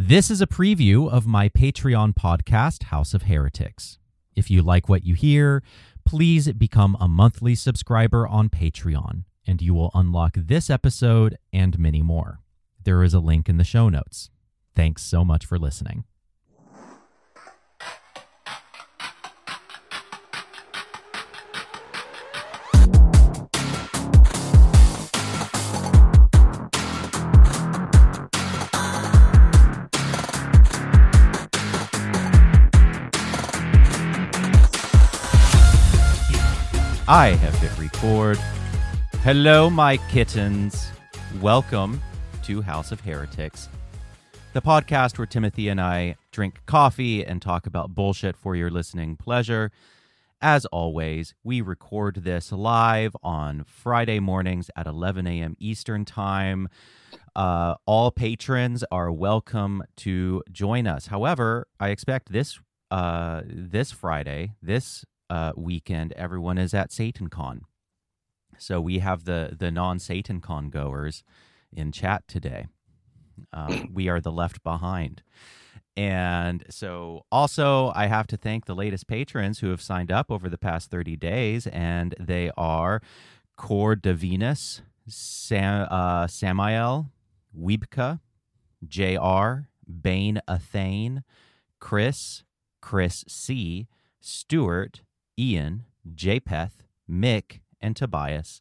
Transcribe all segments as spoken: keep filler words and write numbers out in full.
This is a preview of my Patreon podcast, House of Heretics. If you like what you hear, please become a monthly subscriber on Patreon, and you will unlock this episode and many more. There is a link in the show notes. Thanks so much for listening. I have hit record. Hello, my kittens. Welcome to House of Heretics, the podcast where Timothy and I drink coffee and talk about bullshit for your listening pleasure. As always, we record this live on Friday mornings at eleven a.m. Eastern Time. Uh, all patrons are welcome to join us. However, I expect this uh, this Friday, this Uh, weekend, everyone is at SatanCon. So we have the the non-SatanCon goers in chat today. Um, we are the left behind. And so also I have to thank the latest patrons who have signed up over the past thirty days, and they are Cor Davinus, Sam, uh, Samael, Wiebka, J R, Bain-Athane, Chris, Chris C, Stuart, Ian, J-Peth, Mick, and Tobias.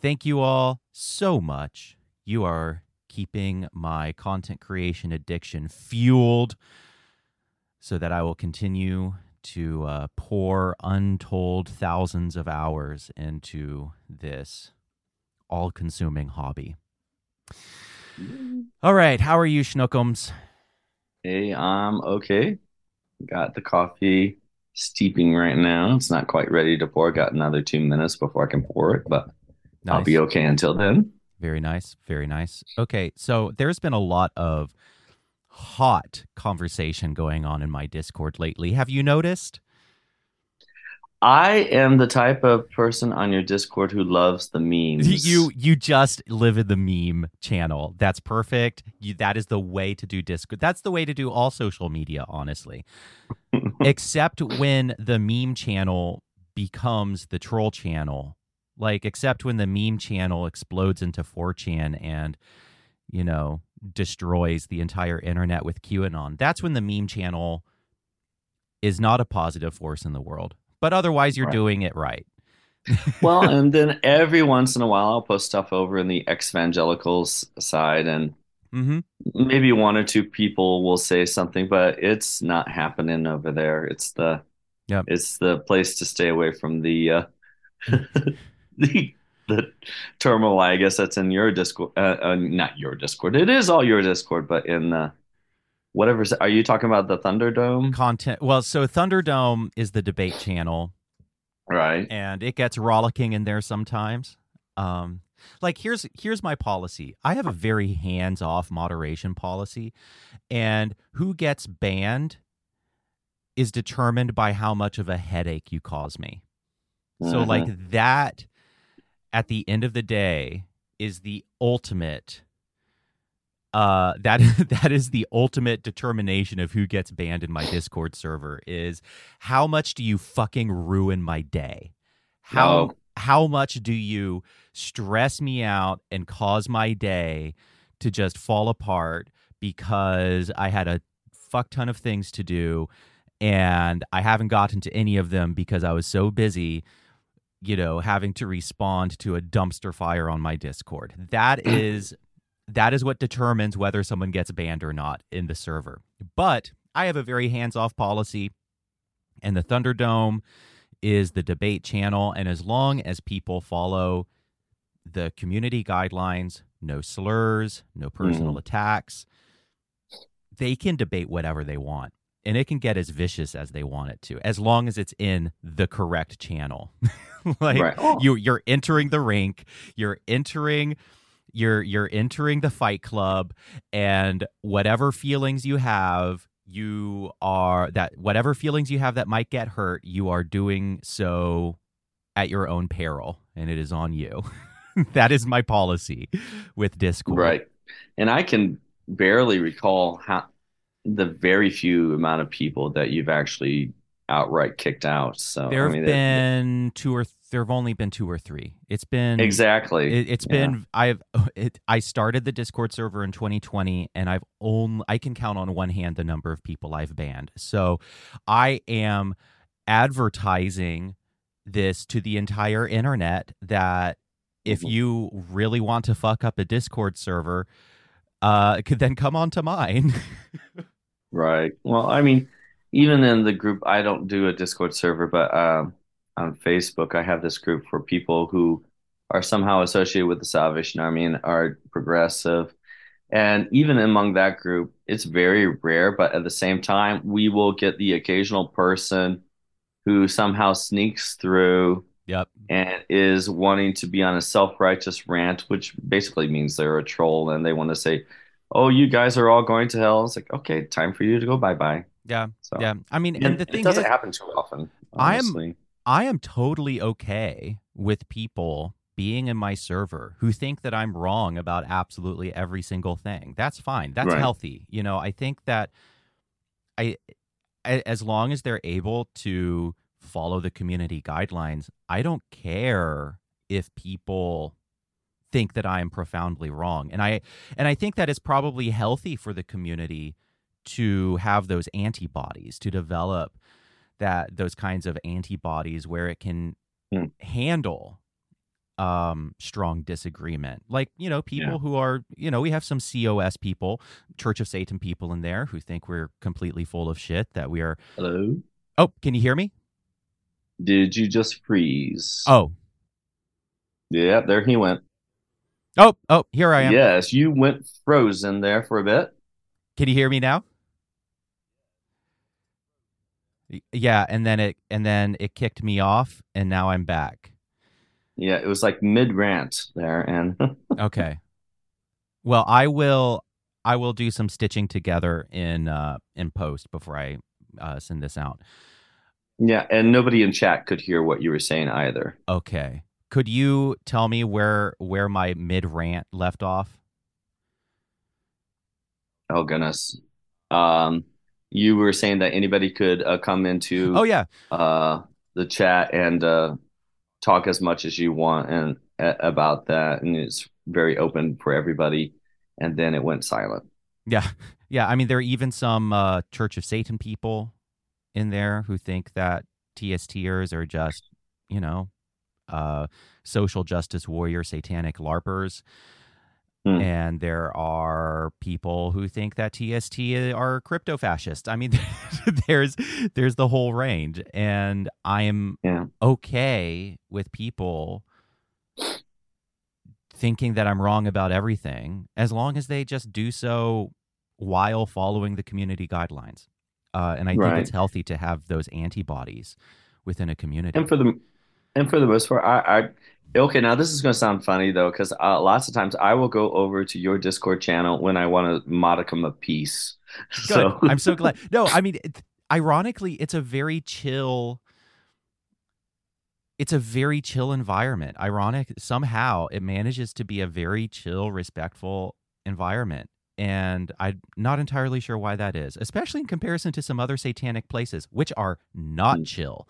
Thank you all so much. You are keeping my content creation addiction fueled so that I will continue to uh, pour untold thousands of hours into this all-consuming hobby. All right, how are you, schnookums? Hey, I'm okay. Got the coffee steeping right now. It's not quite ready to pour. Got another two minutes before I can pour it, but nice. I'll be okay until then. Very nice. Very nice. Okay, so there's been a lot of hot conversation going on in my Discord lately. Have you noticed? I am the type of person on your Discord who loves the memes. You you just live in the meme channel. That's perfect. You, that is the way to do Discord. That's the way to do all social media, honestly. Except when the meme channel becomes the troll channel. Like, except when the meme channel explodes into four chan and, you know, destroys the entire internet with QAnon. That's when the meme channel is not a positive force in the world. But otherwise, you're right. Doing it right. Well, and then every once in a while, I'll post stuff over in the ex-evangelicals side, and mm-hmm. maybe one or two people will say something, but it's not happening over there. It's the yep. it's the place to stay away from the uh, the the turmoil. I guess that's in your Discord, uh, uh, not your Discord. It is all your Discord, but in the. Uh, Whatever, are you talking about the Thunderdome? Content. Well, so Thunderdome is the debate channel. Right. And it gets rollicking in there sometimes. Um, like, here's here's my policy. I have a very hands-off moderation policy. And who gets banned is determined by how much of a headache you cause me. Mm-hmm. So, like, that, at the end of the day, is the ultimate... Uh, that that is the ultimate determination of who gets banned in my Discord server is how much do you fucking ruin my day? How no. how much do you stress me out and cause my day to just fall apart because I had a fuck ton of things to do and I haven't gotten to any of them because I was so busy, you know, having to respond to a dumpster fire on my Discord. That is... That is what determines whether someone gets banned or not in the server. But I have a very hands-off policy, and the Thunderdome is the debate channel. And as long as people follow the community guidelines, no slurs, no personal mm. attacks, they can debate whatever they want. And it can get as vicious as they want it to, as long as it's in the correct channel. Like right. oh. you, you're entering the rink, you're entering... You're you're entering the fight club, and whatever feelings you have, you are that whatever feelings you have that might get hurt, you are doing so at your own peril, and it is on you. That is my policy with Discord. Right. And I can barely recall how the very few amount of people that you've actually outright kicked out. So there have I mean, been they, they, two or th- there have only been two or three. It's been exactly. It, it's yeah. been I've it, I started the Discord server in twenty twenty, and I've only I can count on one hand the number of people I've banned. So I am advertising this to the entire internet that if you really want to fuck up a Discord server, uh, could then come on to mine. Right. Well, I mean, even in the group, I don't do a Discord server, but um, on Facebook, I have this group for people who are somehow associated with the Salvation Army and are progressive. And even among that group, it's very rare, but at the same time, we will get the occasional person who somehow sneaks through yep. and is wanting to be on a self-righteous rant, which basically means they're a troll and they want to say, oh, you guys are all going to hell. It's like, okay, time for you to go bye-bye. Yeah, so, yeah. I mean, and it, the thing it doesn't is, happen too often, honestly. I am, I am totally okay with people being in my server who think that I'm wrong about absolutely every single thing. That's fine. That's right. Healthy. You know, I think that I... as long as they're able to follow the community guidelines, I don't care if people think that I am profoundly wrong. And I and I think that it's probably healthy for the community to have those antibodies, to develop that those kinds of antibodies where it can mm. handle um, strong disagreement. Like, you know, people yeah. who are, you know, we have some C O S people, Church of Satan people in there who think we're completely full of shit, that we are. Hello? Oh, can you hear me? Did you just freeze? Oh. Yeah, there he went. Oh, oh, here I am. Yes, you went frozen there for a bit. Can you hear me now? Yeah, and then it and then it kicked me off, and now I'm back. Yeah, it was like mid-rant there, and okay. Well, I will I will do some stitching together in uh, in post before I uh, send this out. Yeah, and nobody in chat could hear what you were saying either. Okay. Could you tell me where where my mid-rant left off? Oh, goodness. Um, you were saying that anybody could uh, come into oh, yeah. uh, the chat and... Uh, talk as much as you want and uh, about that, and it's very open for everybody, and then it went silent. Yeah. Yeah, I mean, there are even some uh, Church of Satan people in there who think that T S Ters are just, you know, uh, social justice warrior satanic LARPers, mm. and there are people who think that T S T are crypto-fascists. I mean, there's there's the whole range, and I'm... Yeah. okay with people thinking that I'm wrong about everything, as long as they just do so while following the community guidelines. Uh, and I right. think it's healthy to have those antibodies within a community. And for the and for the most part, I, I okay. Now this is going to sound funny though, because uh, lots of times I will go over to your Discord channel when I want a modicum of peace. Good. So I'm so glad. No, I mean, it, ironically, it's a very chill. It's a very chill environment. Ironic, somehow it manages to be a very chill, respectful environment. And I'm not entirely sure why that is, especially in comparison to some other satanic places, which are not chill.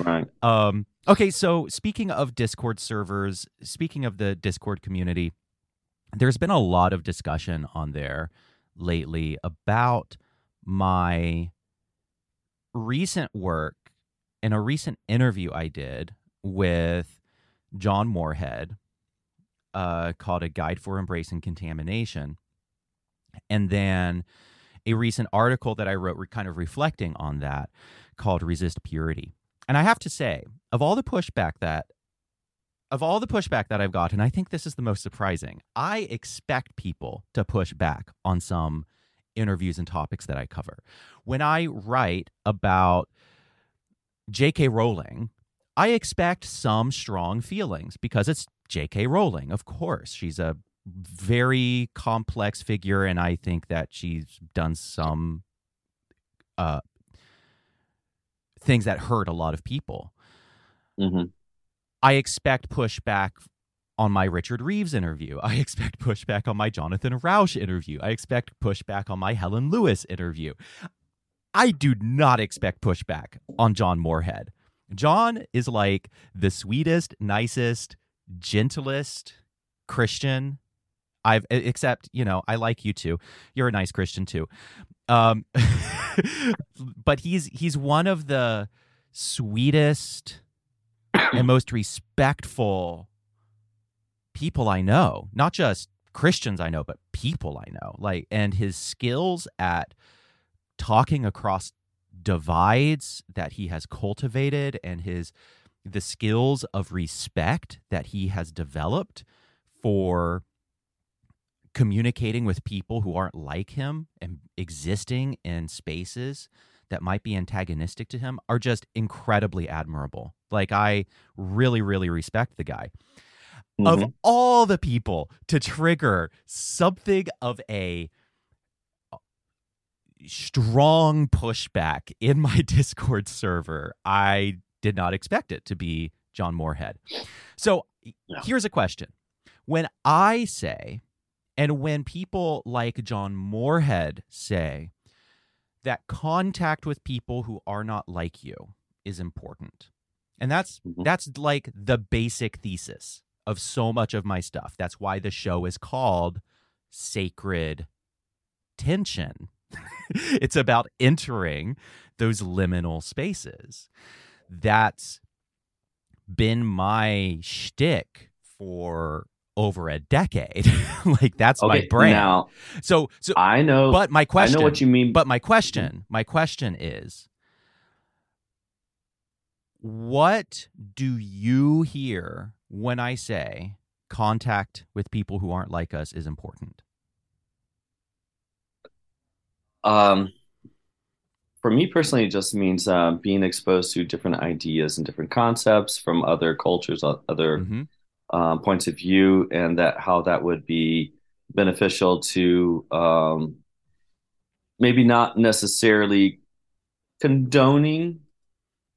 Right. Um, okay, so speaking of Discord servers, speaking of the Discord community, there's been a lot of discussion on there lately about my recent work. In a recent interview I did with John Moorhead uh, called A Guide for Embracing Contamination, and then a recent article that I wrote re- kind of reflecting on that called Resist Purity. And I have to say, of all the pushback that of all the pushback that I've gotten, I think this is the most surprising. I expect people to push back on some interviews and topics that I cover. When I write about J K. Rowling, I expect some strong feelings because it's J K. Rowling, of course. She's a very complex figure, and I think that she's done some uh, things that hurt a lot of people. Mm-hmm. I expect pushback on my Richard Reeves interview. I expect pushback on my Jonathan Rauch interview. I expect pushback on my Helen Lewis interview. I do not expect pushback on John Moorhead. John is like the sweetest, nicest, gentlest Christian I've, except, you know, I like you too. You're a nice Christian too. Um, but he's, he's one of the sweetest and most respectful people I know, not just Christians I know, but people I know, like, and his skills at talking across divides that he has cultivated and his, the skills of respect that he has developed for communicating with people who aren't like him and existing in spaces that might be antagonistic to him are just incredibly admirable. Like, I really, really respect the guy. Mm-hmm. Of all the people to trigger something of a strong pushback in my Discord server, I did not expect it to be John Moorhead. So yeah. Here's a question. When I say, and when people like John Moorhead say, that contact with people who are not like you is important. And that's mm-hmm. that's like the basic thesis of so much of my stuff. That's why the show is called Sacred Tension. It's about entering those liminal spaces. That's been my shtick for over a decade. Like, that's okay, my brain now, so so I know, but my question, I know what you mean, but my question my question is, what do you hear when I say contact with people who aren't like us is important? Um for me personally, it just means uh, being exposed to different ideas and different concepts from other cultures, other mm-hmm. Um, points of view, and that how that would be beneficial to um, maybe not necessarily condoning,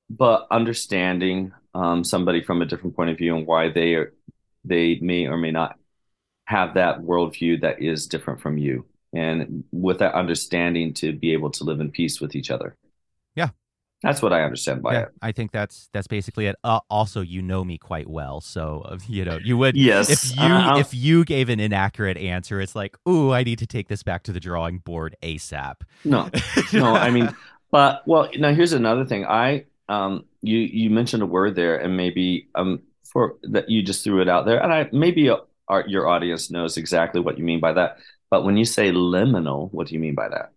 but understanding um, somebody from a different point of view and why they are, they may or may not have that worldview that is different from you. And with that understanding, to be able to live in peace with each other. Yeah. That's what I understand by yeah, it. I think that's that's basically it. Uh, also, you know me quite well, so uh, you know you would. Yes. If you uh, if you gave an inaccurate answer, it's like, ooh, I need to take this back to the drawing board ASAP. No, no, I mean, but well, now here's another thing. I um, you you mentioned a word there, and maybe um, for that you just threw it out there, and I maybe uh, our, your audience knows exactly what you mean by that. But when you say liminal, what do you mean by that?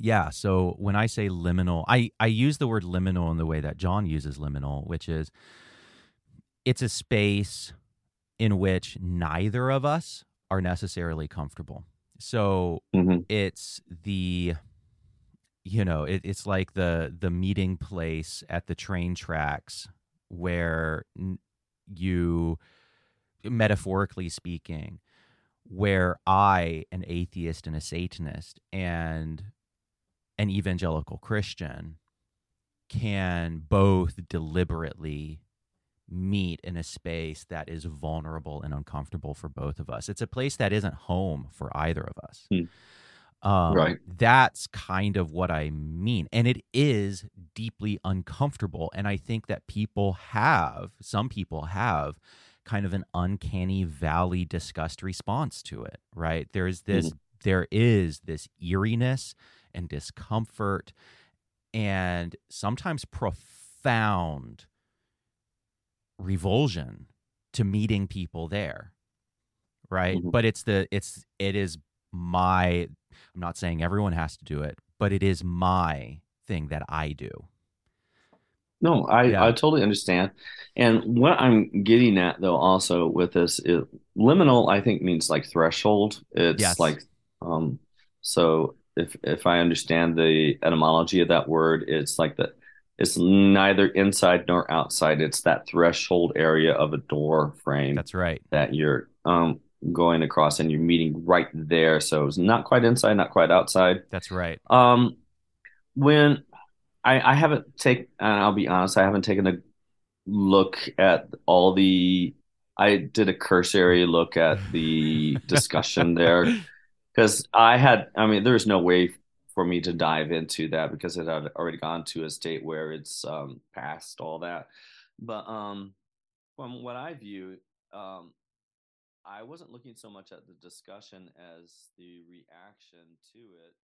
Yeah, so when I say liminal, I, I use the word liminal in the way that John uses liminal, which is it's a space in which neither of us are necessarily comfortable. So mm-hmm. it's the, you know, it, it's like the the meeting place at the train tracks where you, metaphorically speaking, where I, an atheist and a Satanist, and an evangelical Christian can both deliberately meet in a space that is vulnerable and uncomfortable for both of us. It's a place that isn't home for either of us. Mm. Um, right. That's kind of what I mean. And it is deeply uncomfortable. And I think that people have, some people have, kind of an uncanny valley disgust response to it, right? There is this, mm. there is this eeriness and discomfort and sometimes profound revulsion to meeting people there, right? Mm-hmm. But it's the it's it is my I'm not saying everyone has to do it, but it is my thing that I do. No, I, yeah. I totally understand. And what I'm getting at though also with this is liminal, I think, means like threshold. It's yes. like um so If if I understand the etymology of that word, it's like the, it's neither inside nor outside. It's that threshold area of a door frame. That's right. That you're um going across and you're meeting right there. So it's not quite inside, not quite outside. That's right. Um, when I I haven't taken, and I'll be honest, I haven't taken a look at all the I did a cursory look at the discussion there because I had, I mean, there's no way for me to dive into that because it had already gone to a state where it's um, past all that. But um, from what I view, um, I wasn't looking so much at the discussion as the reaction to it.